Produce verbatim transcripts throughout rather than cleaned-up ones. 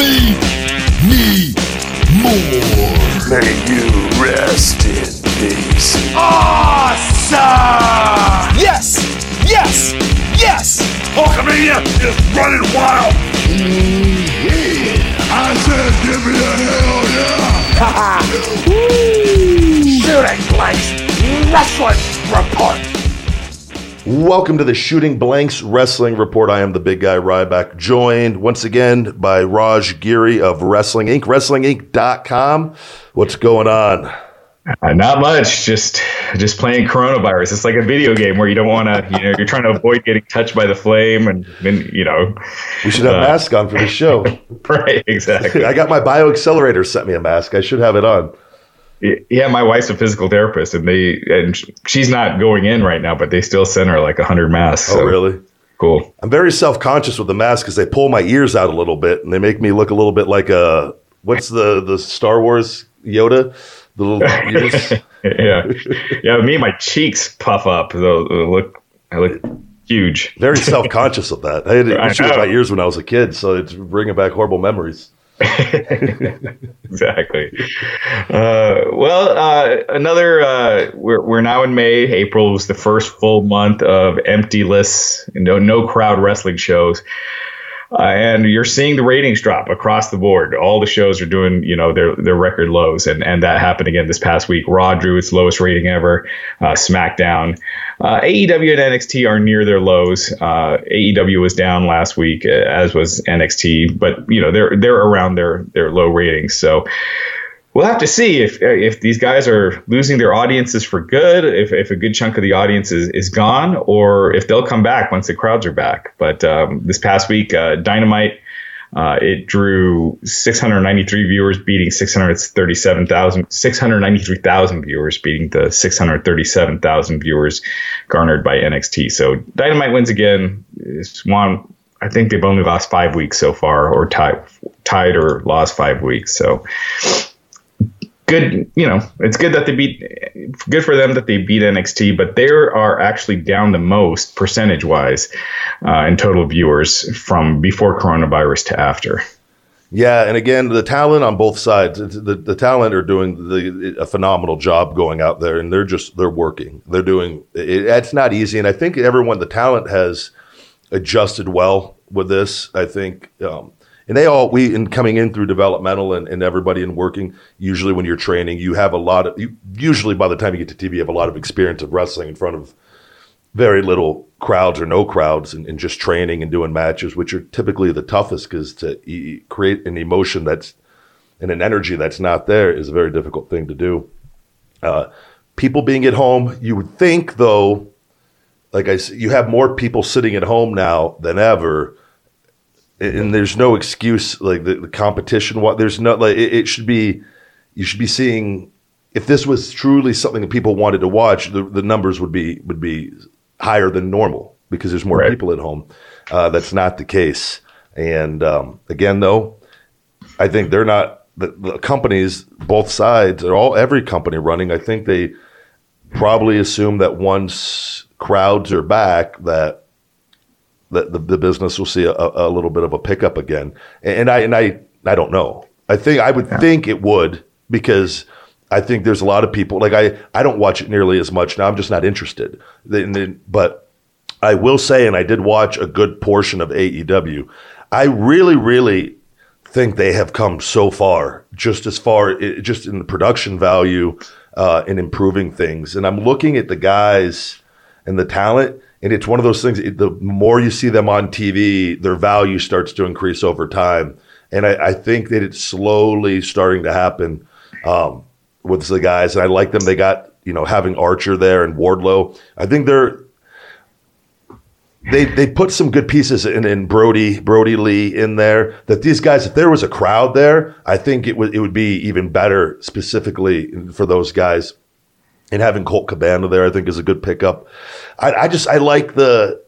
Feed me more. May you rest in peace. Awesome! Yes! Yes! Yes! Hulkamania is running wild. Mm, yeah. I said give me a hell yeah. Ha Shooting Blanks Wrestling Report. Welcome to the Shooting Blanks Wrestling Report. I am the big guy Ryback, joined once again by Raj Giri of Wrestling Incorporated, wrestling inc dot com. What's going on? Uh, not much. Just just playing coronavirus. It's like a video game where you don't want to, you know, you're trying to avoid getting touched by the flame, and then, you know. We should have uh, masks on for the show. Right, exactly. I got my bioaccelerator sent me a mask. I should have it on. Yeah, my wife's a physical therapist, and they and she's not going in right now, but they still sent her like one hundred masks. Oh, so. Really? Cool. I'm very self-conscious with the mask because they pull my ears out a little bit, and they make me look a little bit like a, what's the, the Star Wars Yoda? The little yeah, yeah. Me, and my cheeks puff up. Though look, I look huge. Very self-conscious of that. I had issues with my ears when I was a kid, so it's bringing back horrible memories. Exactly. Uh, well, uh, another. Uh, we're we're now in May. April was the first full month of empty lists. No, no crowd wrestling shows. Uh, and you're seeing the ratings drop across the board. All the shows are doing, you know, their their record lows, and and that happened again this past week. Raw drew its lowest rating ever. Uh, SmackDown, uh, A E W, and N X T are near their lows. Uh, A E W was down last week, as was N X T, but you know they're they're around their their low ratings. So we'll have to see if if these guys are losing their audiences for good, if if a good chunk of the audience is, is gone, or if they'll come back once the crowds are back. But um, this past week, uh, Dynamite, uh, it drew six hundred ninety-three viewers, beating six hundred thirty-seven thousand, six hundred ninety-three thousand viewers, beating the six hundred thirty-seven thousand viewers garnered by N X T. So Dynamite wins again. It's one, I think they've only lost five weeks so far, or tied, tied or lost five weeks. So. Good, you know, it's good that they beat, good for them that they beat N X T, but they are actually down the most percentage wise uh, in total viewers from before coronavirus to after. Yeah. And again, the talent on both sides, the, the talent are doing the, a phenomenal job going out there, and they're just, they're working. They're doing, it, it's not easy. And I think everyone, the talent has adjusted well with this. I think, um, And they all, we, in coming in through developmental and, and everybody in working, usually when you're training, you have a lot of, you, usually by the time you get to T V, you have a lot of experience of wrestling in front of very little crowds or no crowds, and, and just training and doing matches, which are typically the toughest, because to e- create an emotion that's, and an energy that's not there is a very difficult thing to do. Uh, people being at home, you would think though, like I said, you have more people sitting at home now than ever. And there's no excuse, like the, the competition. What there's not, like it, it should be, you should be seeing. If this was truly something that people wanted to watch, the, the numbers would be would be higher than normal because there's more right. people at home. Uh, that's not the case. And um, again, though, I think they're not the, the companies. Both sides are all every company running. I think they probably assume that once crowds are back, that. The, the the business will see a, a little bit of a pickup again, and I and I I don't know. I think I would yeah. think it would, because I think there's a lot of people, like I I don't watch it nearly as much now. I'm just not interested. But I will say, and I did watch a good portion of A E W. I really really think they have come so far, just as far just in the production value uh, and improving things. And I'm looking at the guys and the talent. And it's one of those things, it, the more you see them on T V, their value starts to increase over time. And I, I think that it's slowly starting to happen um, with the guys. And I like them. They got, you know, having Archer there and Wardlow. I think they're, they they put some good pieces in, in Brody, Brody Lee in there, that these guys, if there was a crowd there, I think it would, it would be even better specifically for those guys. And having Colt Cabana there, I think, is a good pickup. I, I just I like the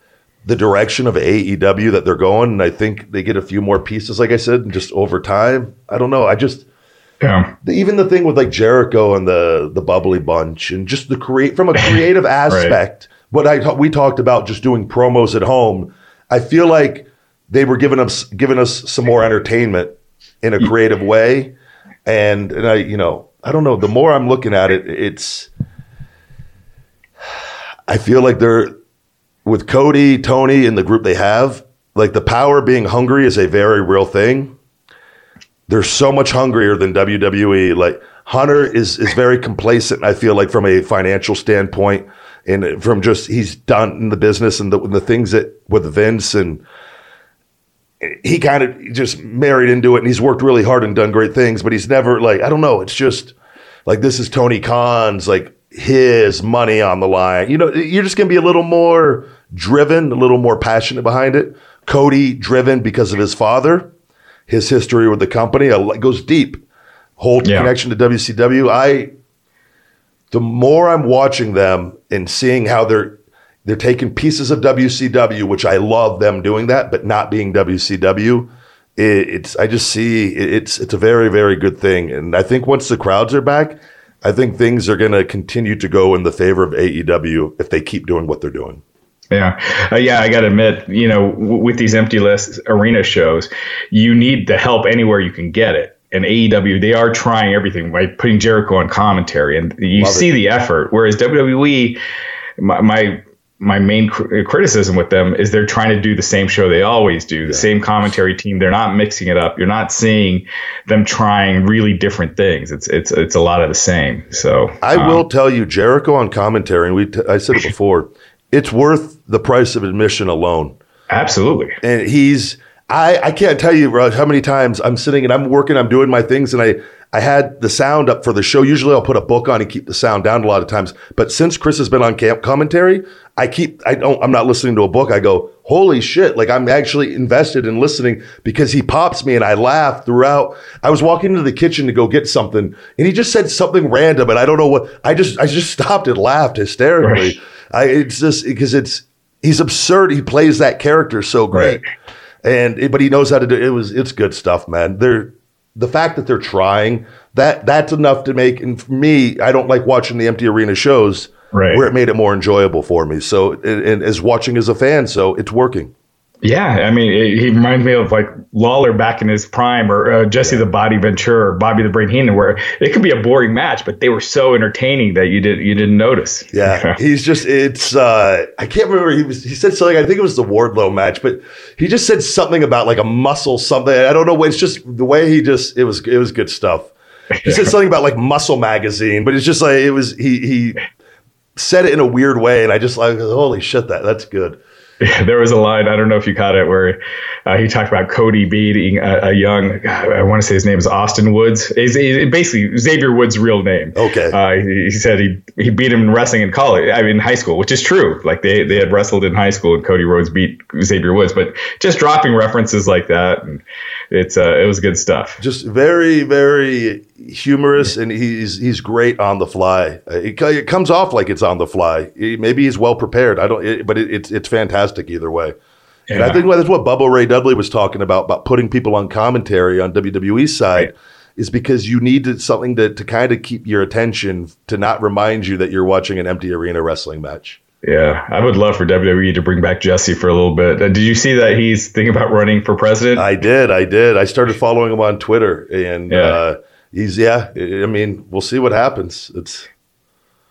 the direction of A E W that they're going, and I think they get a few more pieces, like I said, just over time. I don't know. I just yeah. even the thing with like Jericho and the the Bubbly Bunch, and just the create from a creative aspect. What right. I we talked about just doing promos at home. I feel like they were giving us giving us some more entertainment in a creative way. And, and I, you know, I don't know. The more I'm looking at it, it's, I feel like they're, with Cody, Tony, and the group they have, like the power of being hungry is a very real thing. They're so much hungrier than W W E. Like Hunter is is very complacent, I feel like, from a financial standpoint, and from just he's done in the business and the, the things that with Vince, and he kind of just married into it, and he's worked really hard and done great things, but he's never like, I don't know. It's just like, this is Tony Khan's, like, his money on the line. You know, you're just going to be a little more driven, a little more passionate behind it. Cody, driven because of his father, his history with the company, it goes deep. Whole yeah. connection to W C W. I, the more I'm watching them and seeing how they're, they're taking pieces of W C W, which I love them doing that, but not being W C W. It, it's, I just see it, it's, it's a very, very good thing. And I think once the crowds are back, I think things are going to continue to go in the favor of A E W if they keep doing what they're doing. Yeah. Uh, yeah. I got to admit, you know, w- with these empty list arena shows, you need the help anywhere you can get it. And A E W, they are trying everything by putting Jericho on commentary, and you Love see it. the effort. Whereas W W E, my, my, my main cr- criticism with them is they're trying to do the same show they always do, the yeah. same commentary team. They're not mixing it up. You're not seeing them trying really different things. It's it's it's a lot of the same. So I um, will tell you, Jericho on commentary, and we t- I said it before, it's worth the price of admission alone. Absolutely. And he's I I can't tell you, Raj, how many times I'm sitting and I'm working, I'm doing my things, and I. I had the sound up for the show. Usually I'll put a book on and keep the sound down a lot of times. But since Chris has been on camp commentary, I keep, I don't, I'm not listening to a book. I go, holy shit. Like, I'm actually invested in listening, because he pops me and I laugh throughout. I was walking into the kitchen to go get something, and he just said something random, and I don't know what, I just, I just stopped and laughed hysterically. Right. I, it's just because it's, he's absurd. He plays that character so great. Right. And, but he knows how to do it. It was, it's good stuff, man. They're, The fact that they're trying, that that's enough to make, and for me, I don't like watching the empty arena shows right. where it made it more enjoyable for me. So, and, and as watching as a fan, so it's working. Yeah, I mean, it, he reminds me of like Lawler back in his prime, or uh, Jesse the Body Ventura, or Bobby the Brain Heenan, where it could be a boring match, but they were so entertaining that you didn't you didn't notice. Yeah, you know? He's just it's uh, I can't remember he was he said something. I think it was the Wardlow match, but he just said something about like a muscle something. I don't know. It's just the way he just it was it was good stuff. He said something about like Muscle Magazine, but it's just like it was he he said it in a weird way, and I just like holy shit that that's good. Yeah, there was a line, I don't know if you caught it, where uh, he talked about Cody beating a, a young, I want to say his name is Austin Woods. He's, he's basically Xavier Woods' real name. Okay. Uh, he, he said he he beat him in wrestling in college, I mean, in high school, which is true. Like they, they had wrestled in high school, and Cody Rhodes beat Xavier Woods. But just dropping references like that, and it's uh, it was good stuff. Just very, very humorous, and he's he's great on the fly. It, it comes off like it's on the fly. It, maybe he's well prepared. I don't, it, but it, it's it's fantastic either way. Yeah. And I think that's what Bubba Ray Dudley was talking about about putting people on commentary on W W E's side right. is because you need something to to kind of keep your attention, to not remind you that you're watching an empty arena wrestling match. Yeah, I would love for W W E to bring back Jesse for a little bit. Uh, did you see that he's thinking about running for president? I did. I did. I started following him on Twitter, and yeah. uh, he's yeah. I mean, we'll see what happens. It's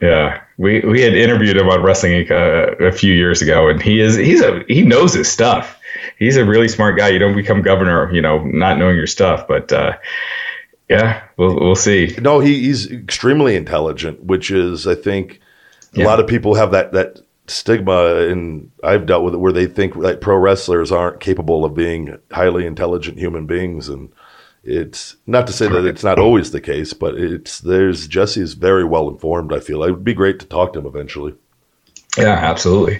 yeah. We we had interviewed him on Wrestling Incorporated uh, a few years ago, and he is he's a he knows his stuff. He's a really smart guy. You don't become governor, you know, not knowing your stuff, but. Uh, Yeah, we'll we'll see. No, he, he's extremely intelligent, which is, I think, yeah. a lot of people have that that stigma, and I've dealt with it, where they think like pro wrestlers aren't capable of being highly intelligent human beings, and it's not to say that it's not always the case, but it's there's Jesse is very well informed. I feel it would be great to talk to him eventually. Yeah, absolutely.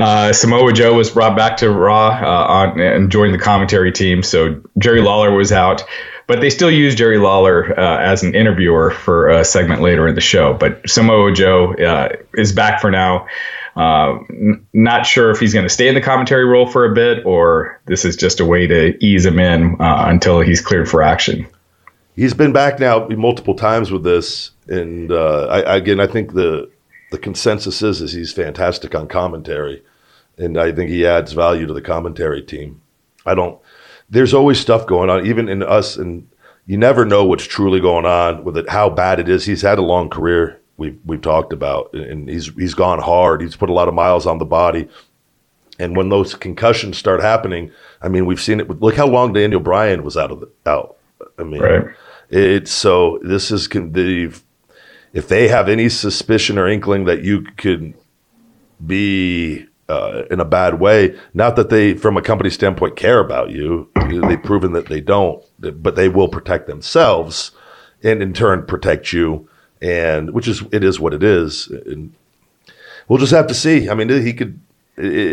Uh, Samoa Joe was brought back to Raw uh, on, and joined the commentary team. So Jerry Lawler was out, but they still use Jerry Lawler uh, as an interviewer for a segment later in the show. But Samoa Joe uh, is back for now. Uh, n- not sure if he's going to stay in the commentary role for a bit, or this is just a way to ease him in uh, until he's cleared for action. He's been back now multiple times with this. And uh, I, again, I think the... The consensus is is he's fantastic on commentary, and I think he adds value to the commentary team. I don't there's always stuff going on, even in us, and you never know what's truly going on with it, how bad it is. He's had a long career. We've we've talked about, and he's he's gone hard. He's put a lot of miles on the body, and when those concussions start happening, I mean, we've seen it. With, look how long Daniel Bryan was out of the out. I mean, right. It's so this is the if they have any suspicion or inkling that you could be uh, in a bad way, not that they from a company standpoint care about you, they've proven that they don't, but they will protect themselves, and in turn protect you. And which is it is what it is. And we'll just have to see. I mean, he could.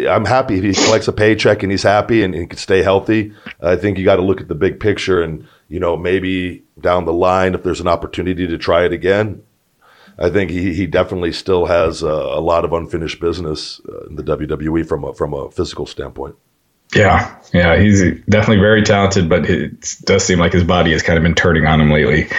I'm happy if he collects a paycheck and he's happy and he could stay healthy. I think you got to look at the big picture, and you know maybe down the line if there's an opportunity to try it again. I think he he definitely still has a, a lot of unfinished business in the W W E from a, from a physical standpoint. Yeah, yeah, he's definitely very talented, but it does seem like his body has kind of been turning on him lately.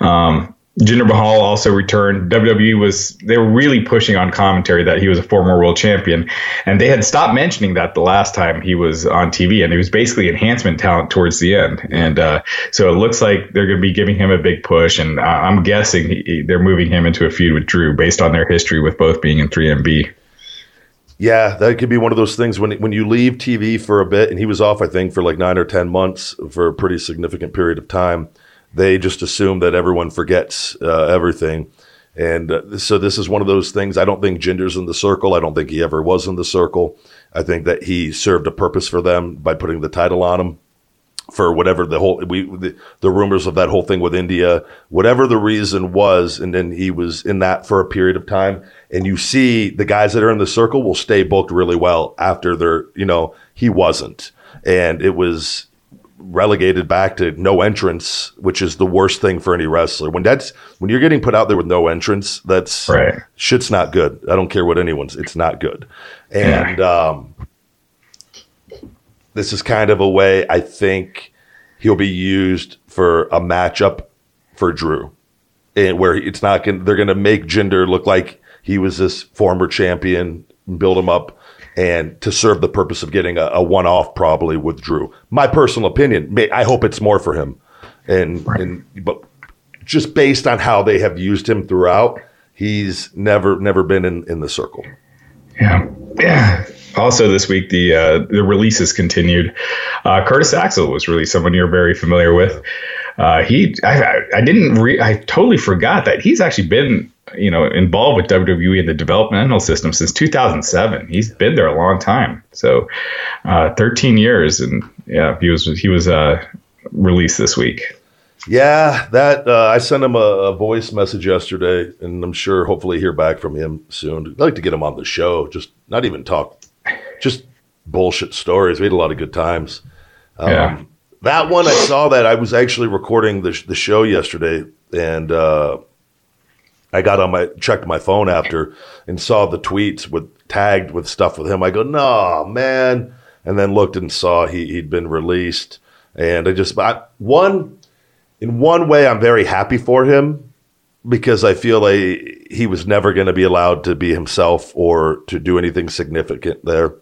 Um, Jinder Mahal also returned. W W E was, they were really pushing on commentary that he was a former world champion. And they had stopped mentioning that the last time he was on T V. And he was basically enhancement talent towards the end. And uh, so it looks like they're going to be giving him a big push. And uh, I'm guessing he, they're moving him into a feud with Drew based on their history with both being in three M B. Yeah, that could be one of those things when when you leave T V for a bit. And he was off, I think, for like nine or ten months for a pretty significant period of time. They just assume that everyone forgets uh, everything. And uh, so this is one of those things. I don't think Jinder's in the circle. I don't think he ever was in the circle. I think that he served a purpose for them by putting the title on him for whatever the whole we the, the rumors of that whole thing with India, whatever the reason was. And then he was in that for a period of time. And you see the guys that are in the circle will stay booked really well after they're, you know, he wasn't. And it was relegated back to no entrance, which is the worst thing for any wrestler. When that's when you're getting put out there with no entrance, that's right. Shit's not good. I don't care what anyone's, it's not good. And yeah. um, this is kind of a way I think he'll be used for a matchup for Drew, and where it's not going. They're going to make Jinder look like he was this former champion, build him up. And to serve the purpose of getting a, a one-off probably with Drew. My personal opinion, I hope it's more for him. And, right. and but just based on how they have used him throughout, he's never never been in, in the circle. Yeah. Yeah. Also this week, the uh, the releases continued. Uh, Curtis Axel was really someone you're very familiar with. Uh, he, I, I didn't, re- I totally forgot that he's actually been, you know, involved with W W E and the developmental system since two thousand seven. He's been there a long time. So, uh, thirteen years. And yeah, he was, he was, uh, released this week. Yeah. That, uh, I sent him a, a voice message yesterday, and I'm sure hopefully hear back from him soon. I'd like to get him on the show. Just not even talk, just bullshit stories. We had a lot of good times. Um, yeah. That one, I saw that. I was actually recording the, sh- the show yesterday, and uh, I got on my checked my phone after and saw the tweets with tagged with stuff with him. I go, no, man. And then looked and saw he, he'd been released. And I just, I, one, in one way, I'm very happy for him because I feel like he was never going to be allowed to be himself or to do anything significant there.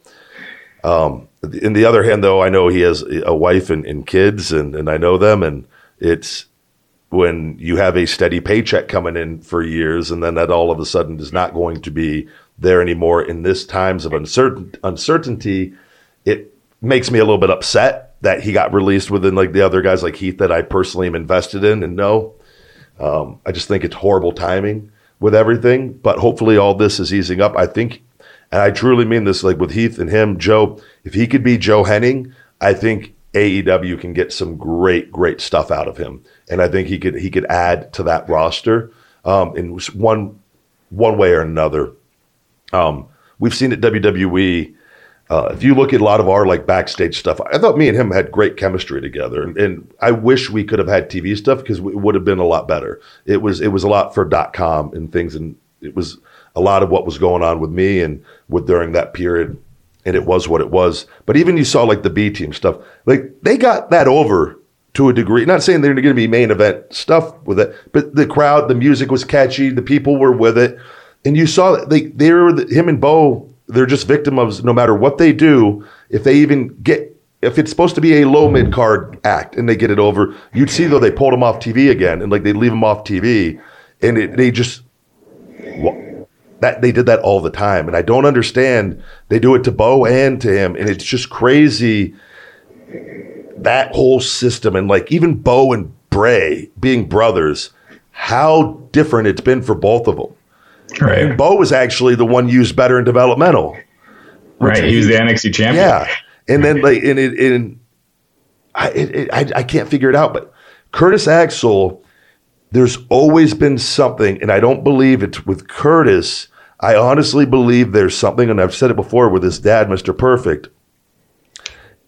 Um, in the other hand, though, I know he has a wife and, and kids, and, and I know them. And it's when you have a steady paycheck coming in for years, and then that all of a sudden is not going to be there anymore in this times of uncertain uncertainty. It makes me a little bit upset that he got released within like the other guys like Heath that I personally am invested in. And no, um, I just think it's horrible timing with everything, but hopefully all this is easing up. I think, and I truly mean this, like with Heath and him, Joe, if he could be Joe Henning, I think A E W can get some great, great stuff out of him. And I think he could he could add to that roster um, in one one way or another. Um, we've seen at W W E, uh, if you look at a lot of our like backstage stuff, I thought me and him had great chemistry together. And, and I wish we could have had T V stuff because it would have been a lot better. It was, it was a lot for dot com and things, and it was a lot of what was going on with me and with during that period, and it was what it was. But even you saw like the B team stuff, like they got that over to a degree. Not saying they're going to be main event stuff with it, but the crowd, the music was catchy, the people were with it, and you saw they they were him and Bo. They're just victims of no matter what they do. If they even get if it's supposed to be a low mid card act and they get it over, you'd see though they pulled him off T V again, and like they leave him off T V, and it, they just that they did that all the time, and I don't understand. They do it to Bo and to him, and it's just crazy that whole system, and like even Bo and Bray being brothers, how different it's been for both of them. Right. I mean, Bo was actually the one used better in developmental. Right, he was the N X T champion. Yeah, and then like, and it, and I, it, I, I can't figure it out. But Curtis Axel, there's always been something, and I don't believe it's with Curtis. I honestly believe there's something, and I've said it before with his dad, Mister Perfect,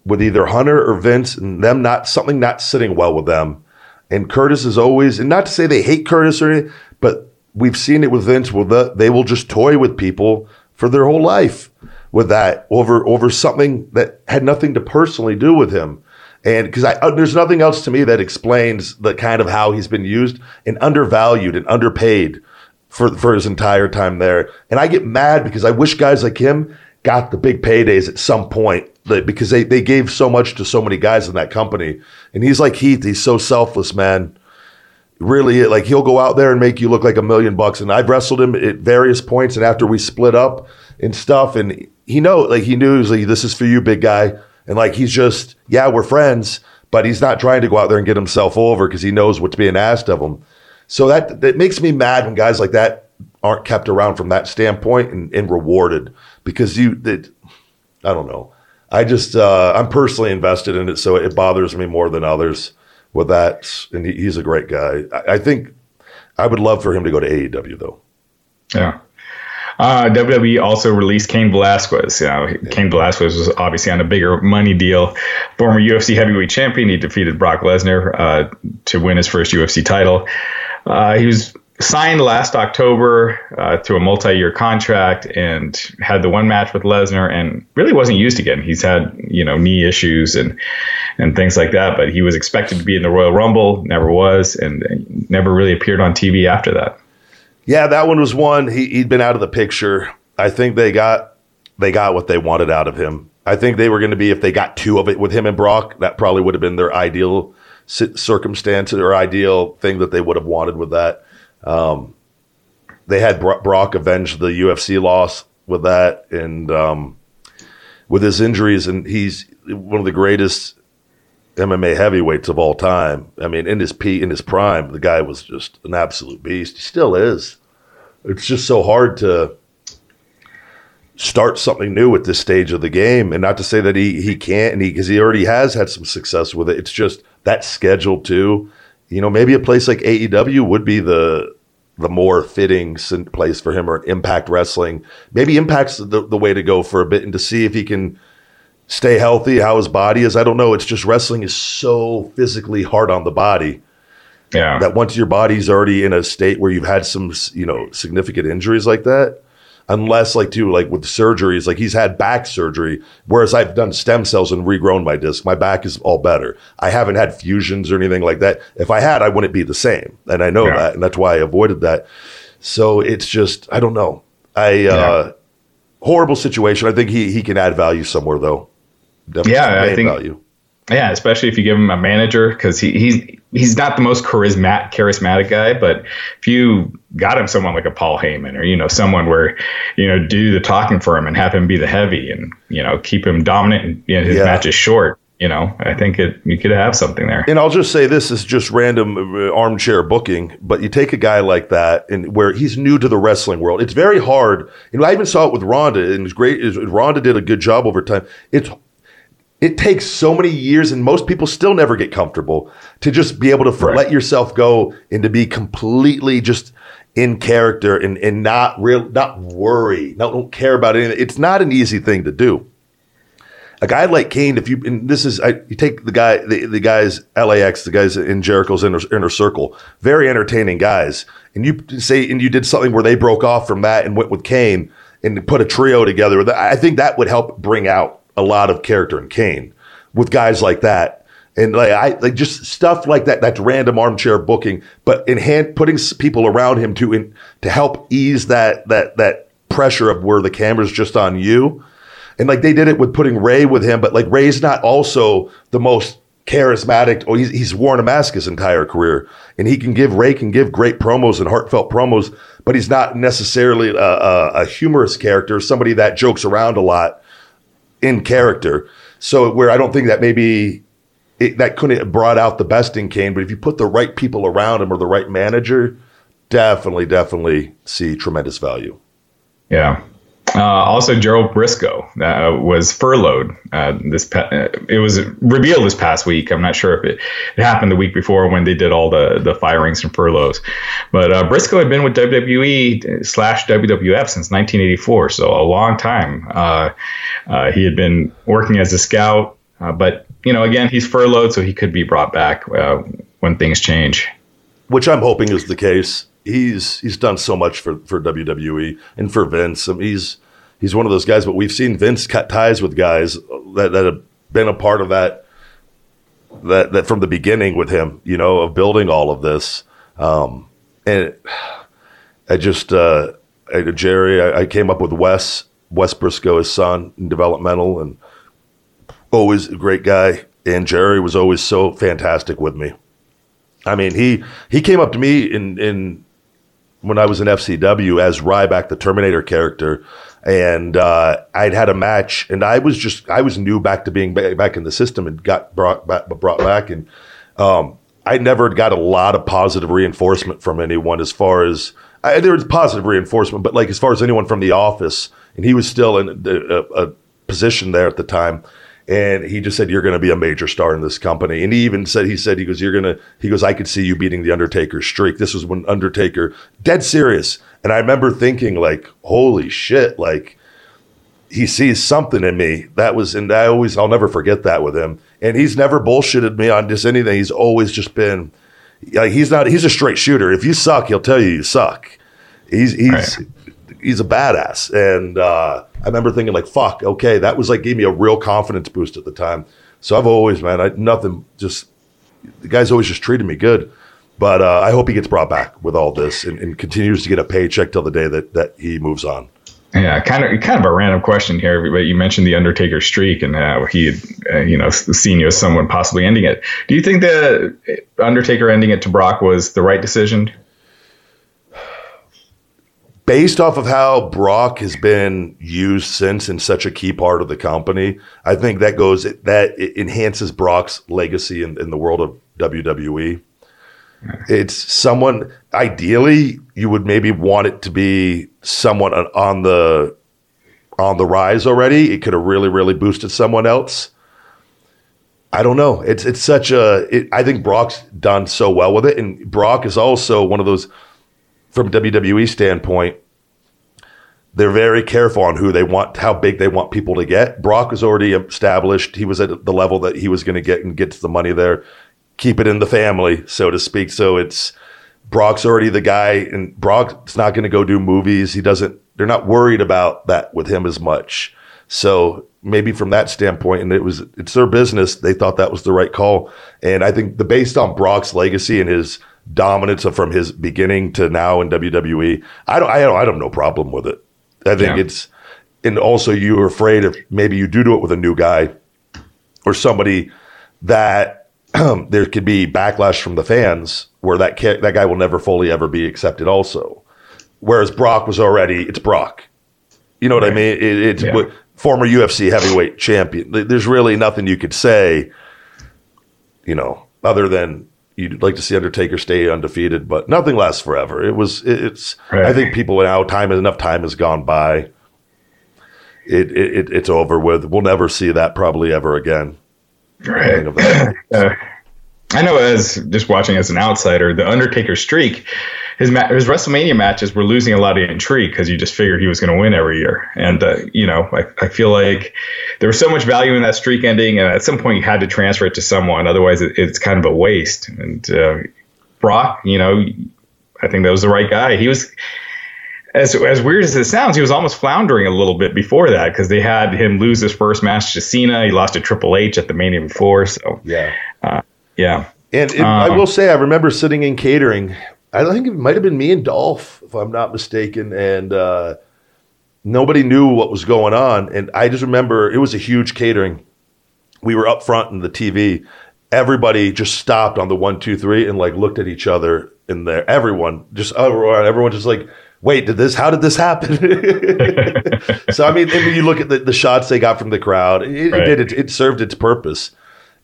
with either Hunter or Vince, and them not something not sitting well with them. And Curtis is always, and not to say they hate Curtis or anything, but we've seen it with Vince. Well, the, they will just toy with people for their whole life. With that over over something that had nothing to personally do with him, and because I uh, there's nothing else to me that explains the kind of how he's been used and undervalued and underpaid for for his entire time there. And I get mad because I wish guys like him got the big paydays at some point, like, because they they gave so much to so many guys in that company. And he's like Heath, he's so selfless, man. Really, like he'll go out there and make you look like a million bucks. And I've wrestled him at various points, and after we split up and stuff, and he know, like he knew, he was like, this is for you, big guy. And like he's just, yeah, we're friends, but he's not trying to go out there and get himself over because he knows what's being asked of him. So that that makes me mad when guys like that aren't kept around from that standpoint and, and rewarded because you, it, I don't know, I just uh, I'm personally invested in it, so it bothers me more than others. With that, and he, he's a great guy. I, I think I would love for him to go to A E W, though. Yeah. Uh, W W E also released Cain Velasquez. You know, yeah. Cain Velasquez was obviously on a bigger money deal. Former U F C heavyweight champion, he defeated Brock Lesnar uh, to win his first U F C title. Uh, he was signed last October uh, to a multi-year contract and had the one match with Lesnar and really wasn't used again. He's had, you know, knee issues and and things like that, but he was expected to be in the Royal Rumble, never was, and never really appeared on T V after that. Yeah, that one was one. He, he'd been out of the picture. I think they got they got what they wanted out of him. I think they were going to be, if they got two of it with him and Brock, that probably would have been their ideal circumstance or ideal thing that they would have wanted with that. Um, they had Brock avenge the U F C loss with that, and um, with his injuries, and he's one of the greatest M M A heavyweights of all time. I mean, in his P in his prime, the guy was just an absolute beast. He still is. It's just so hard to start something new at this stage of the game, and not to say that he he can't, and he because he already has had some success with it. It's just that schedule too. You know, maybe a place like A E W would be the the more fitting place for him, or Impact Wrestling. Maybe Impact's the, the way to go for a bit, and to see if he can stay healthy, how his body is. I don't know. It's just wrestling is so physically hard on the body. Yeah. That once your body's already in a state where you've had some, you know, significant injuries like that, unless like too, like with surgeries, like he's had back surgery, whereas I've done stem cells and regrown my disc. My back is all better. I haven't had fusions or anything like that. If I had, I wouldn't be the same. And I know yeah. that, and that's why I avoided that. So it's just, I don't know. I, yeah. uh, horrible situation. I think he, he can add value somewhere though. Definitely yeah. I think, value. yeah, especially if you give him a manager, cause he, he's, he's not the most charismatic, charismatic guy, but if you got him someone like a Paul Heyman, or, you know, someone where, you know, do the talking for him and have him be the heavy and, you know, keep him dominant and you know, his yeah. matches short, you know, I think it, you could have something there. And I'll just say this is just random armchair booking, but you take a guy like that and where he's new to the wrestling world, it's very hard. You know, I even saw it with Rhonda, and it was great. Rhonda did a good job over time. It's It takes so many years, and most people still never get comfortable to just be able to right. let yourself go and to be completely just in character and, and not real, not worry, not don't care about anything. It's not an easy thing to do. A guy like Kane, if you and this is I, you take the guy, the, the guys L A X, the guys in Jericho's inner, inner circle, very entertaining guys, and you say and you did something where they broke off from that and went with Kane and put a trio together. I think that would help bring out a lot of character in Kane with guys like that. And like, I like just stuff like that, that's random armchair booking, but in hand, putting people around him to, in, to help ease that, that, that pressure of where the camera's just on you. And like they did it with putting Ray with him, but like Ray's not also the most charismatic, or he's, he's worn a mask his entire career. And he can give, Ray can give great promos and heartfelt promos, but he's not necessarily a, a, a humorous character, somebody that jokes around a lot in character. So where I don't think that maybe it, that couldn't have brought out the best in Kane, but if you put the right people around him or the right manager, definitely, definitely see tremendous value. Yeah. Uh, also, Gerald Brisco uh, was furloughed. Uh, this pa- it was revealed this past week. I'm not sure if it, it happened the week before when they did all the, the firings and furloughs. But uh, Brisco had been with W W E slash W W F since nineteen eighty-four, so a long time. Uh, uh, he had been working as a scout, uh, but you know, again, he's furloughed, so he could be brought back uh, when things change. Which I'm hoping is the case. He's he's done so much for, for W W E and for Vince. I mean, he's he's one of those guys, but we've seen Vince cut ties with guys that, that have been a part of that that that from the beginning with him, you know, of building all of this. Um, and I just uh, I, Jerry, I, I came up with Wes Wes Brisco, his son, in developmental, and always a great guy. And Jerry was always so fantastic with me. I mean, he he came up to me in in. when I was in F C W as Ryback, the Terminator character. And uh, I'd had a match, and I was just, I was new back to being ba- back in the system and got brought back, brought back. And um, I never got a lot of positive reinforcement from anyone as far as, I, there was positive reinforcement, but like as far as anyone from the office, and he was still in a, a position there at the time. And he just said, you're going to be a major star in this company. And he even said, he said, he goes, you're going to, he goes, I could see you beating the Undertaker's streak. This was when Undertaker, dead serious. And I remember thinking like, holy shit, like he sees something in me. That was, and I always, I'll never forget that with him. And he's never bullshitted me on just anything. He's always just been, like, he's not, he's a straight shooter. If you suck, he'll tell you you suck. He's, he's, right. He's a badass. And uh, I remember thinking like, fuck, okay, that was like, gave me a real confidence boost at the time. So I've always, man, I nothing, just, the guy's always just treated me good. But uh, I hope he gets brought back with all this and, and continues to get a paycheck till the day that, that he moves on. Yeah, kind of, kind of a random question here, but you mentioned the Undertaker streak and how he had, uh, you know, seen you as someone possibly ending it. Do you think the Undertaker ending it to Brock was the right decision? Based off of how Brock has been used since in such a key part of the company, I think that goes that it enhances Brock's legacy in, in the world of W W E. It's someone, ideally, you would maybe want it to be someone on the on the rise already. It could have really, really boosted someone else. I don't know. It's it's such a. It, I think Brock's done so well with it, and Brock is also one of those. From W W E standpoint, they're very careful on who they want, how big they want people to get. Brock was already established. He was at the level that he was going to get and gets the money there. Keep it in the family, so to speak. So it's Brock's already the guy, and Brock's not going to go do movies. He doesn't, they're not worried about that with him as much. So maybe from that standpoint, and it was, it's their business. They thought that was the right call. And I think the based on Brock's legacy and his dominance from his beginning to now in W W E, I don't, I don't, I don't have no problem with it. I think yeah. It's, and also you are afraid if maybe you do do it with a new guy or somebody that um, there could be backlash from the fans where that ca- that guy will never fully ever be accepted. Also, whereas Brock was already, it's Brock. You know what right. I mean? It, it's yeah. Former U F C heavyweight champion. There's really nothing you could say, you know, other than. You'd like to see Undertaker stay undefeated, but nothing lasts forever. It was, it's, right. I think people now, time, enough time has gone by. It, it, it's over with. We'll never see that probably ever again. Right. Uh, I know as just watching as an outsider, the Undertaker streak, his, ma- his WrestleMania matches were losing a lot of intrigue because you just figured he was going to win every year. And, uh, you know, I, I feel like there was so much value in that streak ending. And at some point you had to transfer it to someone. Otherwise, it, it's kind of a waste. And uh, Brock, you know, I think that was the right guy. He was, as as weird as it sounds, he was almost floundering a little bit before that because they had him lose his first match to Cena. He lost to Triple H at the Mania before. So, yeah. Uh, yeah. And it, um, I will say I remember sitting in catering. I think it might have been me and Dolph, if I'm not mistaken. And uh, nobody knew what was going on. And I just remember it was a huge catering. We were up front in the T V. Everybody just stopped on the one, two, three and like looked at each other in there. Everyone just, everyone just like, wait, did this, how did this happen? So, I mean, if you look at the, the shots they got from the crowd, it, right. it, did, it, it served its purpose.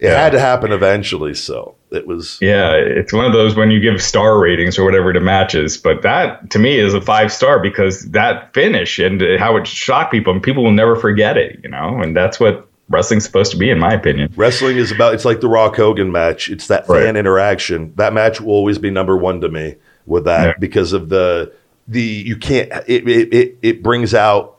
It yeah. had to happen eventually. So it was. Yeah. It's one of those when you give star ratings or whatever to matches. But that to me is a five star because that finish and how it shocked people and people will never forget it, you know, and that's what wrestling's supposed to be, in my opinion. Wrestling is about, it's like the Rock Hogan match. It's that fan right. interaction. That match will always be number one to me with that yeah. because of the, the, you can't, it, it, it, it brings out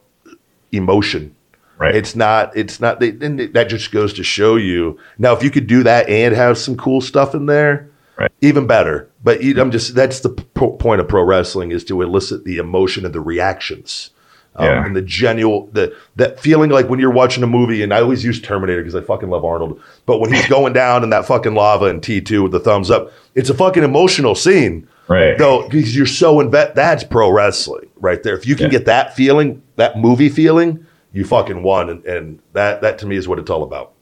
emotion. Right. It's not, it's not, they, then that just goes to show you. Now, if you could do that and have some cool stuff in there, right. even better. But you, I'm just, that's the po- point of pro wrestling is to elicit the emotion and the reactions um, yeah. and the genuine, the, that feeling like when you're watching a movie, and I always use Terminator because I fucking love Arnold, but when he's going down in that fucking lava and T two with the thumbs up, it's a fucking emotional scene. Right. Though, because you're so invested, that's pro wrestling right there. If you can yeah. get that feeling, that movie feeling, you fucking won, and, and that, that to me is what it's all about.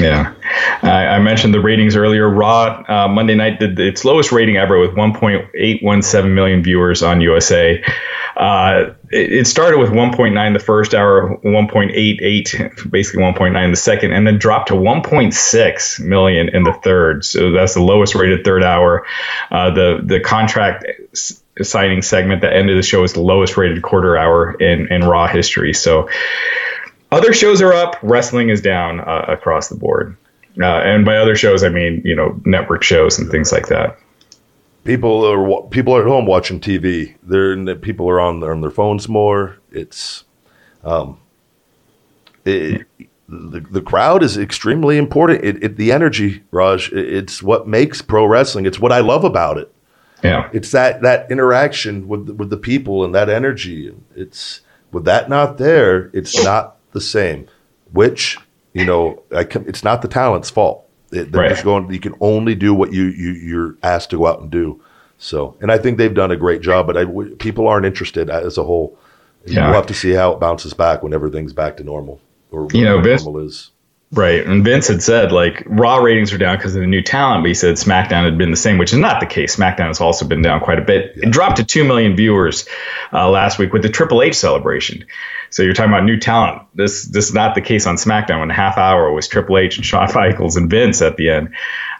Yeah. I, I mentioned the ratings earlier. Raw uh, Monday night did its lowest rating ever with one point eight one seven million viewers on U S A. Uh, it, it started with one point nine the first hour, one point eight eight, basically one point nine the second, and then dropped to one point six million in the third. So that's the lowest rated third hour. Uh, the, the contract s- signing segment that ended the show is the lowest rated quarter hour in, in Raw history. So other shows are up. Wrestling is down uh, across the board. Uh, and by other shows, I mean, you know, network shows and things like that. People are people are at home watching T V. They're people are on their, on their phones more. It's um, it, the the crowd is extremely important. It, it the energy, Raj. It, it's what makes pro wrestling. It's what I love about it. Yeah, it's that that interaction with with the people and that energy. It's with that not there, it's not the same. Which you know, I can, it's not the talent's fault. It, they're right. just going. You can only do what you, you you're asked to go out and do. So, and I think they've done a great job. But I, w- people aren't interested as a whole. Yeah. We'll have to see how it bounces back when everything's back to normal, or you know, Vince, normal is. Right, and Vince had said like Raw ratings are down because of the new talent, but he said SmackDown had been the same, which is not the case. SmackDown has also been down quite a bit. Yeah. It dropped to two million viewers uh, last week with the Triple H celebration. So you're talking about new talent. This this is not the case on SmackDown. When a half hour was Triple H and Shawn Michaels and Vince at the end.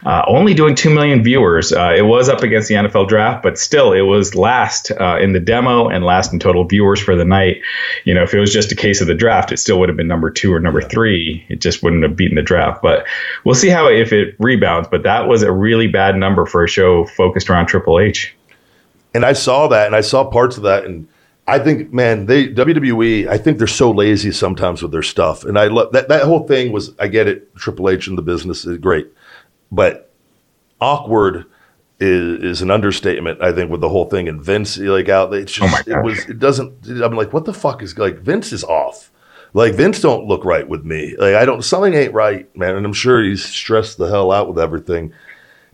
Uh, only doing two million viewers. Uh, it was up against the N F L draft, but still it was last uh, in the demo and last in total viewers for the night. You know, if it was just a case of the draft, it still would have been number two or number three. It just wouldn't have beaten the draft. But we'll see how if it rebounds. But that was a really bad number for a show focused around Triple H. And I saw that, and I saw parts of that, and I think, man, they W W E, I think they're so lazy sometimes with their stuff. And I love that that whole thing was, I get it, Triple H and the business is great. But awkward is, is an understatement, I think, with the whole thing. And Vince, like, out, it's just, oh it was, it doesn't, I'm like, what the fuck is, like, Vince is off. Like, Vince don't look right with me. Like, I don't, something ain't right, man. And I'm sure he's stressed the hell out with everything.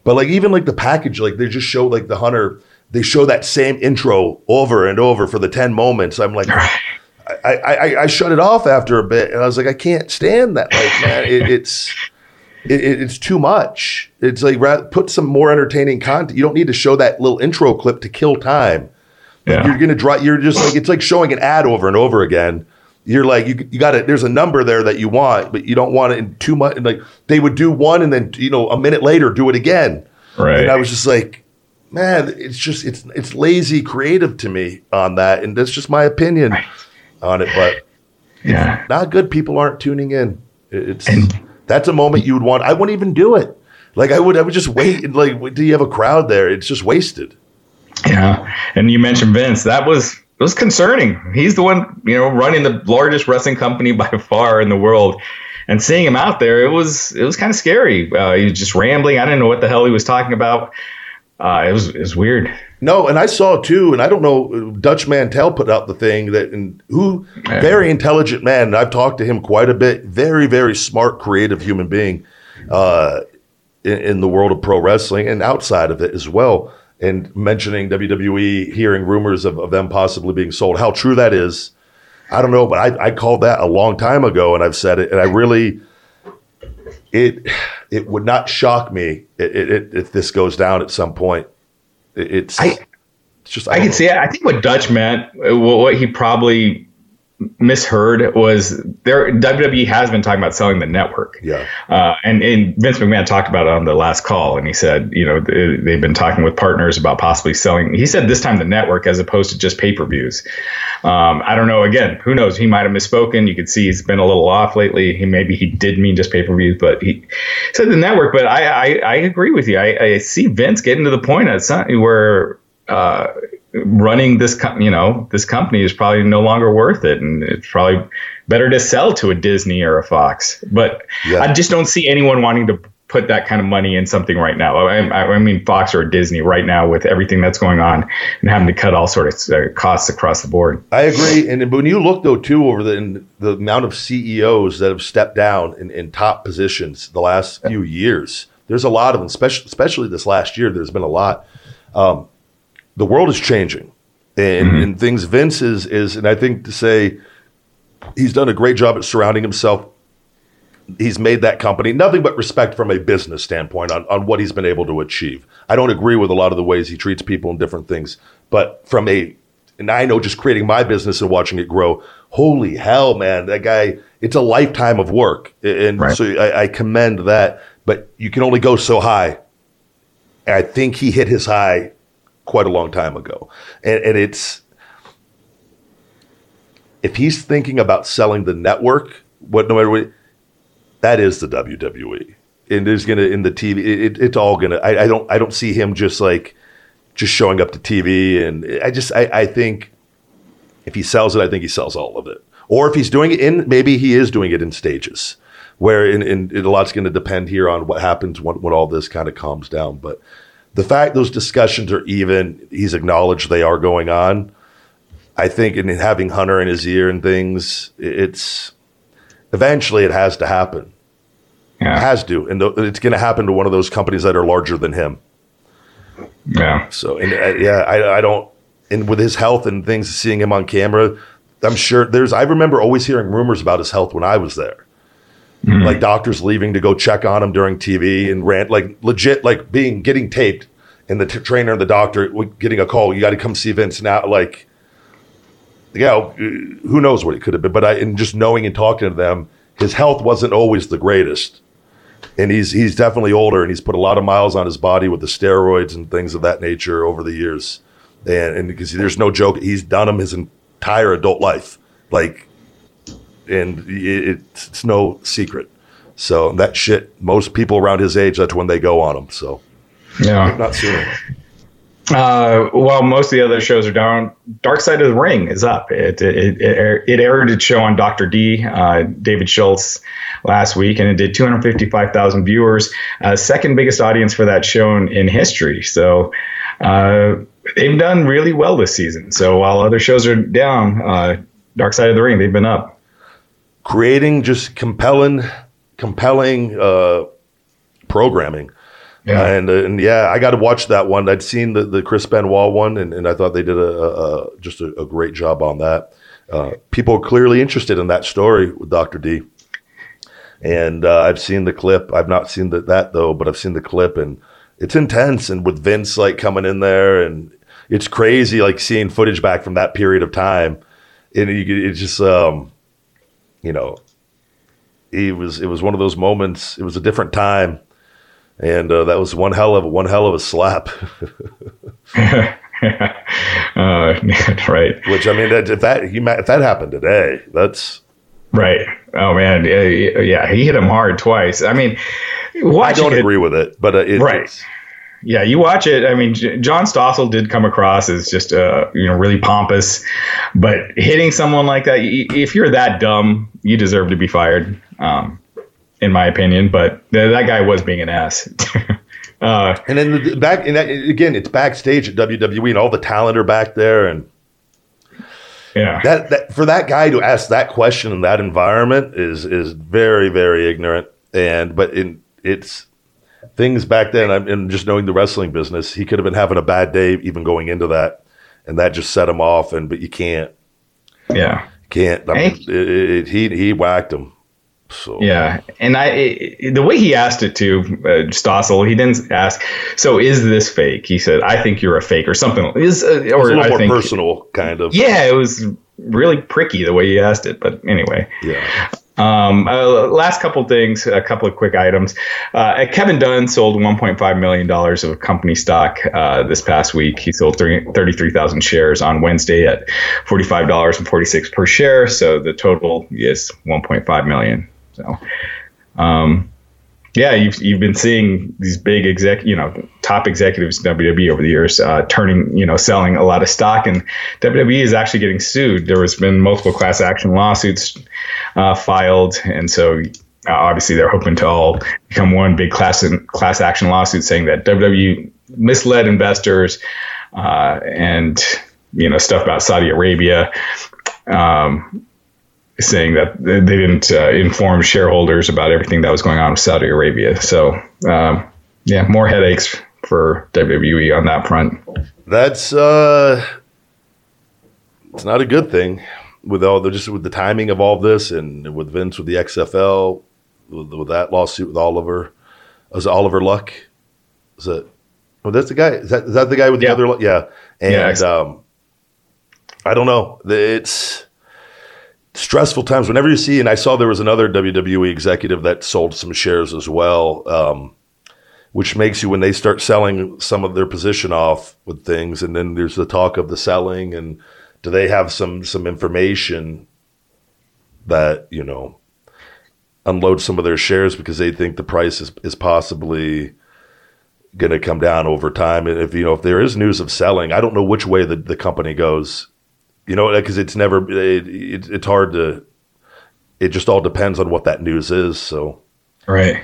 But, like, even, like, the package, like, they just showed, like, the Hunter. They show that same intro over and over for the ten moments. I'm like, I, I, I shut it off after a bit, and I was like, I can't stand that. Like, man, it, it's it, it's too much. It's like put some more entertaining content. You don't need to show that little intro clip to kill time. Like, yeah. You're gonna draw. You're just like it's like showing an ad over and over again. You're like you you got it. There's a number there that you want, but you don't want it in too much. And like they would do one, and then you know a minute later do it again. Right. And I was just like. Man, it's just it's it's lazy creative to me on that, and that's just my opinion right. on it. But yeah, it's not good. People aren't tuning in. It's and, that's a moment you would want. I wouldn't even do it. Like I would, I would just wait. And like, do you have a crowd there? It's just wasted. Yeah, and you mentioned Vince. That was it was concerning. He's the one you know running the largest wrestling company by far in the world. And seeing him out there, it was it was kind of scary. Uh, he was just rambling. I didn't know what the hell he was talking about. Uh, it was it was weird. No, and I saw too, and I don't know. Dutch Mantel put out the thing that, and who yeah. very intelligent man. And I've talked to him quite a bit. Very, very smart, creative human being, uh, in, in the world of pro wrestling and outside of it as well. And mentioning W W E, hearing rumors of, of them possibly being sold, how true that is. I don't know, but I, I called that a long time ago, and I've said it, and I really it it would not shock me if, if, if this goes down at some point. It, it's, I, it's just I, I can see it. I think what Dutch meant, what he probably misheard, was there W W E has been talking about selling the network. Yeah. Uh, and, and Vince McMahon talked about it on the last call, and he said, you know, they, they've been talking with partners about possibly selling. He said this time the network as opposed to just pay-per-views. Um, I don't know. Again, who knows? He might have misspoken. You could see he's been a little off lately. He maybe he did mean just pay-per-views, but he said the network. But I, I, I agree with you. I, I see Vince getting to the point at some, where uh, – running this, co- you know, this company is probably no longer worth it, and it's probably better to sell to a Disney or a Fox. But yeah. I just don't see anyone wanting to put that kind of money in something right now. I, I mean, Fox or Disney right now with everything that's going on and having to cut all sorts of costs across the board. I agree, and when you look though too over the the amount of C E Os that have stepped down in, in top positions the last few years, there's a lot of them. Especially, especially this last year, there's been a lot. Um, The world is changing, and, mm-hmm. and things Vince is, is, and I think to say he's done a great job at surrounding himself. He's made that company nothing but respect from a business standpoint on, on what he's been able to achieve. I don't agree with a lot of the ways he treats people and different things, but from a, and I know just creating my business and watching it grow, holy hell, man, that guy, it's a lifetime of work. And right. so I, I commend that, but you can only go so high. And I think he hit his high quite a long time ago. And, and it's, if he's thinking about selling the network, what, no matter what, that is the W W E. And there's going to, in the T V, it, it's all going to, I don't, I don't see him just like, just showing up to T V. And I just, I, I think if he sells it, I think he sells all of it. Or if he's doing it in, maybe he is doing it in stages where in, in, in a lot's going to depend here on what happens when, when all this kind of calms down. But the fact those discussions are even, he's acknowledged they are going on. I think in having Hunter in his ear and things, it's eventually it has to happen. Yeah. It has to. And th- it's going to happen to one of those companies that are larger than him. Yeah. So, and uh, yeah, I, I don't, and with his health and things, seeing him on camera, I'm sure there's, I remember always hearing rumors about his health when I was there. Mm-hmm. Like doctors leaving to go check on him during T V and rant, like legit, like being, getting taped and the t- trainer and the doctor getting a call. You got to come see Vince now. Like, yeah, who knows what it could have been, but I, and just knowing and talking to them, his health wasn't always the greatest. And he's, he's definitely older and he's put a lot of miles on his body with the steroids and things of that nature over the years. And, and because there's no joke, he's done them his entire adult life. Like, and it's, it's no secret. So that shit, most people around his age, that's when they go on them. So yeah, not sooner. Uh, while most of the other shows are down, Dark Side of the Ring is up. It it, it, it aired its show on Doctor D, uh, David Schultz, last week, and it did two hundred fifty-five thousand viewers, uh, second biggest audience for that show in, in history. So uh, they've done really well this season. So while other shows are down, uh, Dark Side of the Ring, they've been up. Creating just compelling, compelling uh, programming. Yeah. And, and yeah, I got to watch that one. I'd seen the, the Chris Benoit one, and, and I thought they did a, a just a, a great job on that. Uh, people are clearly interested in that story with Doctor D. And uh, I've seen the clip. I've not seen the, that, though, but I've seen the clip, and it's intense. And with Vince like coming in there, and it's crazy like seeing footage back from that period of time. And you, it's just... um. You know, it was it was one of those moments. It was a different time, and uh, that was one hell of a, one hell of a slap. uh, right. Which I mean, that, if that you if that happened today, that's right. Oh man, yeah, yeah, he hit him hard twice. I mean, I don't it, agree with it, but uh, it, right. It's, yeah, you watch it. I mean, John Stossel did come across as just, uh, you know, really pompous. But hitting someone like that, if you're that dumb, you deserve to be fired, um, in my opinion. But th- that guy was being an ass. uh, and then the back, and that, again, it's backstage at W W E and all the talent are back there. And yeah, that, that for that guy to ask that question in that environment is is very, very ignorant. And but in it's. Things back then, and just knowing the wrestling business, he could have been having a bad day even going into that, and that just set him off. And but you can't, yeah, can't. I mean, it, it, he he whacked him. So. Yeah, and I it, the way he asked it too, uh, Stossel, he didn't ask, so is this fake? He said, I think you're a fake or something. Is uh, or a little I more think, personal, kind of. Yeah, it was really pricky the way he asked it, but anyway. Yeah. Um, uh, last couple things, a couple of quick items. Uh, Kevin Dunn sold one point five million dollars of company stock uh, this past week. He sold thirty-three thousand shares on Wednesday at forty-five dollars and forty-six cents per share. So the total is one point five million dollars. So, um, yeah, you've you've been seeing these big exec, you know, top executives in W W E over the years uh, turning, you know, selling a lot of stock, and W W E is actually getting sued. There has been multiple class action lawsuits uh, filed, and so uh, obviously they're hoping to all become one big class class action lawsuit saying that W W E misled investors uh, and you know stuff about Saudi Arabia. Um, saying that they didn't uh, inform shareholders about everything that was going on with Saudi Arabia. So, um, yeah, more headaches for W W E on that front. That's uh, it's not a good thing with all the, just with the timing of all this and with Vince, with the X F L, with, with that lawsuit with Oliver, is Oliver Luck? Is it? Well, that's the guy. Is that, is that the guy with the yeah. other? Yeah. And yeah, exactly. um, I don't know. It's stressful times whenever you see, and I saw there was another W W E executive that sold some shares as well, um, which makes you, when they start selling some of their position off with things, and then there's the talk of the selling, and do they have some some information that, you know, unload some of their shares because they think the price is, is possibly going to come down over time. And if, you know, if there is news of selling, I don't know which way the, the company goes. You know, because it's never, it, it, it's hard to, it just all depends on what that news is. So, right.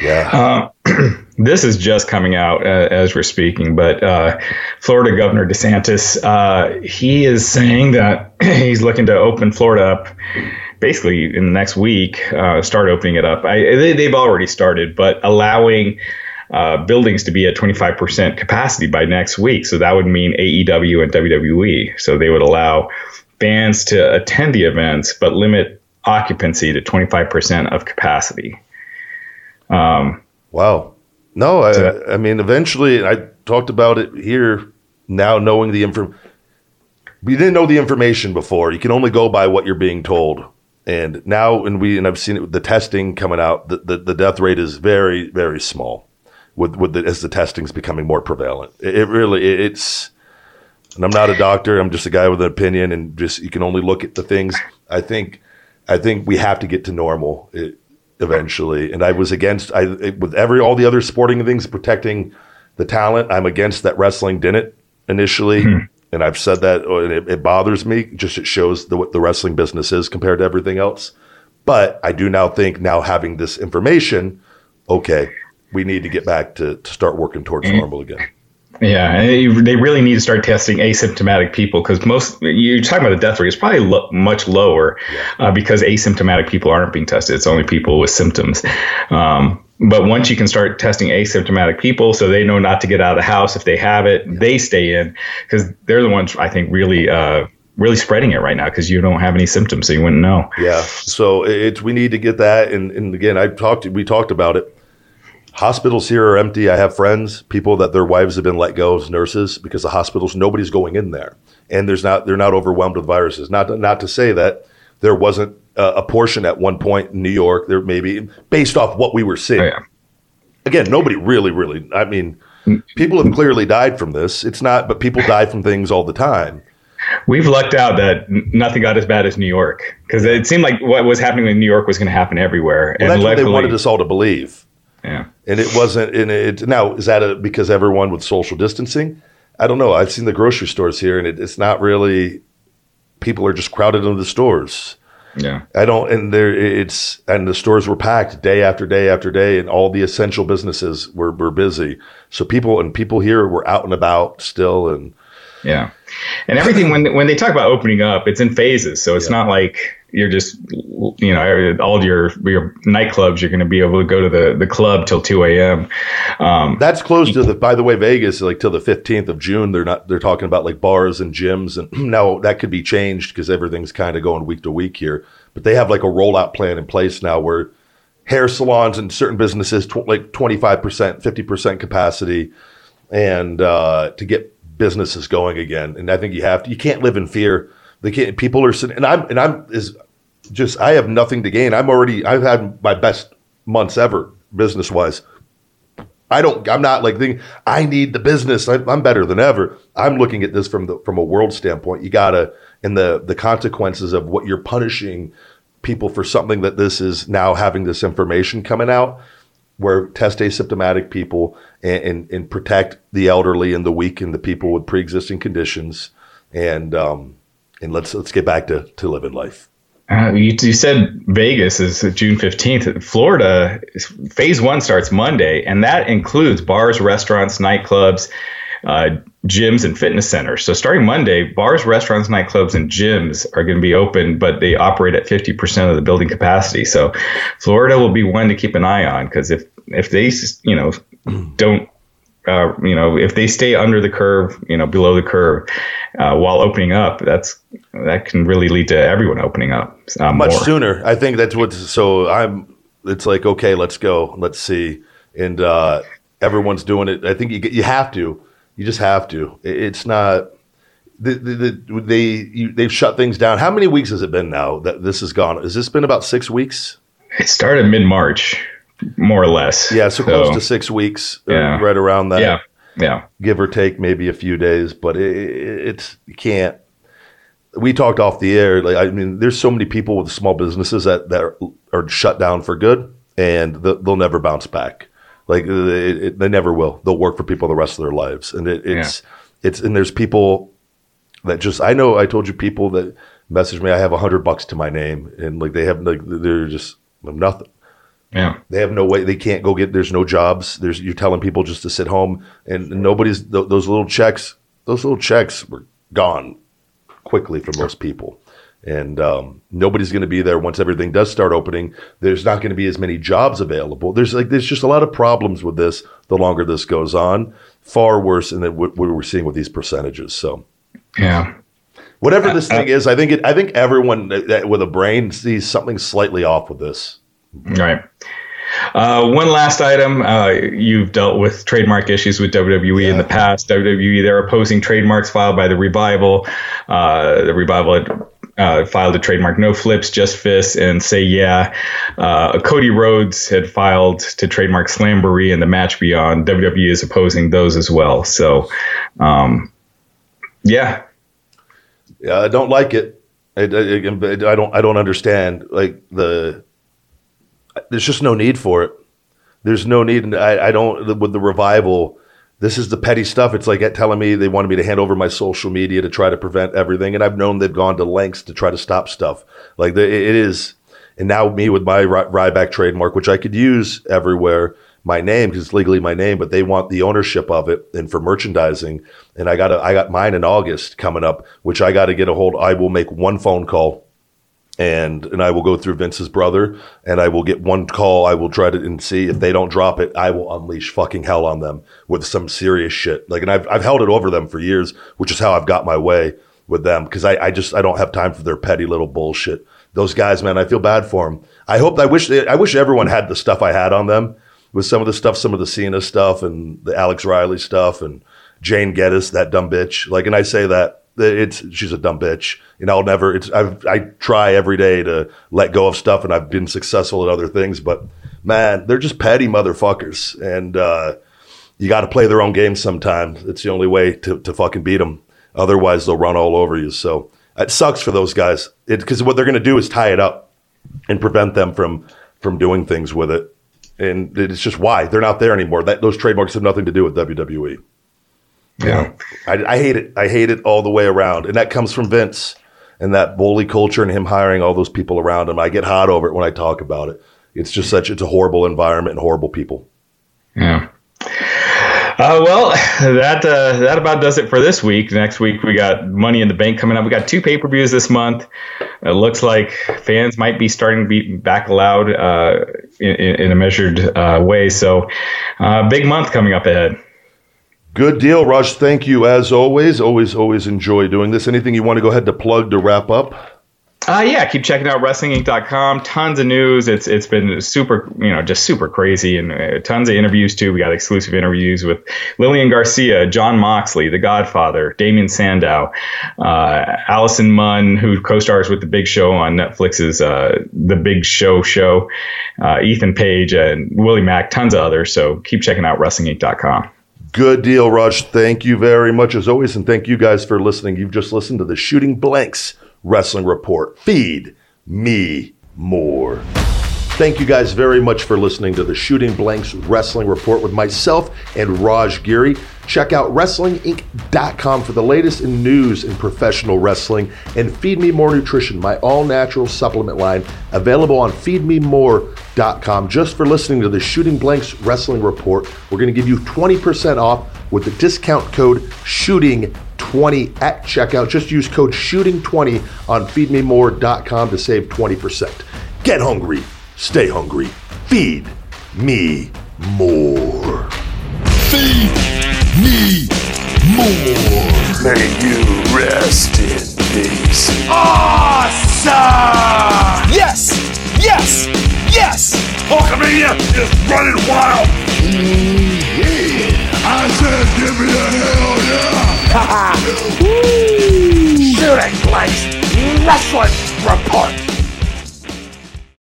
Yeah. Um, this is just coming out uh, as we're speaking, but uh, Florida Governor DeSantis, uh, he is saying that he's looking to open Florida up basically in the next week, uh, start opening it up. I, they, they've already started, but allowing uh, buildings to be at twenty-five percent capacity by next week. So that would mean A E W and W W E. So they would allow fans to attend the events, but limit occupancy to twenty-five percent of capacity. Um, wow. No, I, so that, I mean, eventually, and I talked about it here now, knowing the information. We didn't know the information before. You can only go by what you're being told. And now, and we, and I've seen it with the testing coming out, the, the, the death rate is very, very small. With with the, as the testing's becoming more prevalent, it, it really it, it's. And I'm not a doctor; I'm just a guy with an opinion, and just you can only look at the things. I think, I think we have to get to normal it, eventually. And I was against I it, with every all the other sporting things protecting the talent. I'm against that wrestling didn't initially, hmm. and I've said that, and it, it bothers me. Just it shows the, what the wrestling business is compared to everything else. But I do now think now having this information, okay. We need to get back to, to start working towards normal again. Yeah, and they really need to start testing asymptomatic people because most you're talking about the death rate is probably lo- much lower yeah. uh, because asymptomatic people aren't being tested. It's only people with symptoms. Um, but once you can start testing asymptomatic people so they know not to get out of the house if they have it, yeah. they stay in because they're the ones I think really uh, really spreading it right now because you don't have any symptoms, so you wouldn't know. Yeah, so it's we need to get that. And, and again, I talked we talked about it. Hospitals here are empty. I have friends, people that their wives have been let go as nurses because the hospitals, nobody's going in there. And there's not they're not overwhelmed with viruses. Not to, not to say that there wasn't uh, a portion at one point in New York, there maybe based off what we were seeing. Oh, yeah. Again, nobody really, really, I mean, people have clearly died from this. It's not, but people die from things all the time. We've lucked out that nothing got as bad as New York because it seemed like what was happening in New York was going to happen everywhere. Well, and that's luckily, what they wanted us all to believe. Yeah. And it wasn't in it. Now, is that a, because everyone with social distancing? I don't know. I've seen the grocery stores here and it, it's not really, people are just crowded into the stores. Yeah. I don't, and there it's, and the stores were packed day after day after day and all the essential businesses were, were busy. So people and people here were out and about still. And yeah. And everything, when, when they talk about opening up, it's in phases. So it's yeah. not like, you're just, you know, all your your nightclubs, you're going to be able to go to the, the club till two a.m. Um, That's close to the, by the way, Vegas, like till the fifteenth of June, they're not, they're talking about like bars and gyms. And now that could be changed because everything's kind of going week to week here. But they have like a rollout plan in place now where hair salons and certain businesses, tw- like twenty-five percent, fifty percent capacity, and uh, to get businesses going again. And I think you have to, you can't live in fear. They can't, people are sitting, and I'm, and I'm is just, I have nothing to gain. I'm already, I've had my best months ever business wise. I don't, I'm not like thinking, I need the business. I, I'm better than ever. I'm looking at this from the, from a world standpoint. You gotta, and the, the consequences of what you're punishing people for something that this is now having this information coming out where test asymptomatic people and, and, and protect the elderly and the weak and the people with pre-existing conditions. And, um, And let's let's get back to, to living life. Uh, you, you said Vegas is June fifteenth. Florida, phase one starts Monday, and that includes bars, restaurants, nightclubs, uh, gyms, and fitness centers. So starting Monday, bars, restaurants, nightclubs, and gyms are going to be open, but they operate at fifty percent of the building capacity. So Florida will be one to keep an eye on, because if, if they, you know, don't, Uh, you know, if they stay under the curve, you know, below the curve, uh, while opening up, that's that can really lead to everyone opening up uh, much more. Sooner. I think that's what's so. I'm. It's like, okay, let's go, let's see, and uh, everyone's doing it. I think you you have to. You just have to. It's not. The, the, the, they you, they've shut things down. How many weeks has it been now that this has gone? Has this been about six weeks? It started mid-March. More or less. Yeah, so, so close to six weeks, yeah. Right around that. Yeah, yeah. Give or take maybe a few days, but it, it, it's, you can't. We talked off the air. Like, I mean, there's so many people with small businesses that, that are, are shut down for good, and the, they'll never bounce back. Like, it, it, they never will. They'll work for people the rest of their lives. And it, it's, yeah. it's, and there's people that just, I know I told you people that message me, I have a hundred bucks to my name, and like they have, like, they're just nothing. Yeah. They have no way. They can't go get, there's no jobs. There's, you're telling people just to sit home, and nobody's, th- those little checks, those little checks were gone quickly for most people. And um, nobody's going to be there once everything does start opening. There's not going to be as many jobs available. There's like, there's just a lot of problems with this. The longer this goes on, far worse than what we're seeing with these percentages. So, yeah. Whatever this I, thing I, is, I think it, I think everyone that, that with a brain sees something slightly off with this. All right. Uh, one last item. Uh, you've dealt with trademark issues with W W E yeah. in the past. W W E, they're opposing trademarks filed by The Revival. Uh, the Revival had uh, filed a trademark No Flips, Just Fists, and Say Yeah. Uh, Cody Rhodes had filed to trademark Slamboree and The Match Beyond. W W E is opposing those as well. So, um, yeah. Yeah, I don't like it. I, I, I don't. I don't understand. Like the. There's just no need for it. There's no need. And I, I don't, with the Revival, this is the petty stuff. It's like telling me they wanted me to hand over my social media to try to prevent everything. And I've known they've gone to lengths to try to stop stuff. Like the, it is. And now me with my Ryback trademark, which I could use everywhere, my name, because it's legally my name, but they want the ownership of it and for merchandising. And I got I got mine in August coming up, which I got to get a hold. I will make one phone call. And and I will go through Vince's brother, and I will get one call. I will try to and see if they don't drop it. I will unleash fucking hell on them with some serious shit. Like, and I've I've held it over them for years, which is how I've got my way with them, because I, I just I don't have time for their petty little bullshit. Those guys, man, I feel bad for them. I hope I wish they, I wish everyone had the stuff I had on them with some of the stuff, some of the Cena stuff and the Alex Riley stuff and Jane Geddes, that dumb bitch. Like, and I say that. It's she's a dumb bitch, and I'll never. It's I've, I try every day to let go of stuff, and I've been successful at other things. But man, they're just petty motherfuckers, and uh, you got to play their own game sometimes. It's the only way to to fucking beat them. Otherwise, they'll run all over you. So it sucks for those guys, because what they're going to do is tie it up and prevent them from from doing things with it. And it's just why they're not there anymore. That those trademarks have nothing to do with W W E. Yeah, I, I hate it. I hate it all the way around. And that comes from Vince and that bully culture and him hiring all those people around him. I get hot over it when I talk about it. It's just such, it's a horrible environment and horrible people. Yeah. Uh, well, that uh, that about does it for this week. Next week, we got Money in the Bank coming up. We got two pay-per-views this month. It looks like fans might be starting to be back allowed uh, in, in a measured uh, way. So uh, big month coming up ahead. Good deal, Raj. Thank you, as always. Always, always enjoy doing this. Anything you want to go ahead to plug to wrap up? Uh, yeah, keep checking out wrestling inc dot com. Tons of news. It's it's been super, you know, just super crazy, and uh, tons of interviews too. We got exclusive interviews with Lillian Garcia, John Moxley, The Godfather, Damian Sandow, uh, Allison Munn, who co-stars with The Big Show on Netflix's uh, The Big Show Show, uh, Ethan Page, and Willie Mack. Tons of others. So keep checking out wrestling inc dot com. Good deal, Raj. Thank you very much as always, and thank you guys for listening. You've just listened to the Shooting Blanks Wrestling Report. Feed me more. Thank you guys very much for listening to the Shooting Blanks Wrestling Report with myself and Raj Giri. Check out wrestling inc dot com for the latest in news in professional wrestling, and Feed Me More Nutrition, my all-natural supplement line, available on feed me more dot com. Just for listening to the Shooting Blanks Wrestling Report, we're going to give you twenty percent off with the discount code shooting twenty at checkout. Just use code shooting twenty on feed me more dot com to save twenty percent. Get hungry, stay hungry, feed me more. Feed me more. May you rest in peace. Awesome! Yes! Yes! Yes! Hulkamania is running wild. Yeah. I said give me the hell yeah! Ha ha! Shooting Blanks Wrestling Report.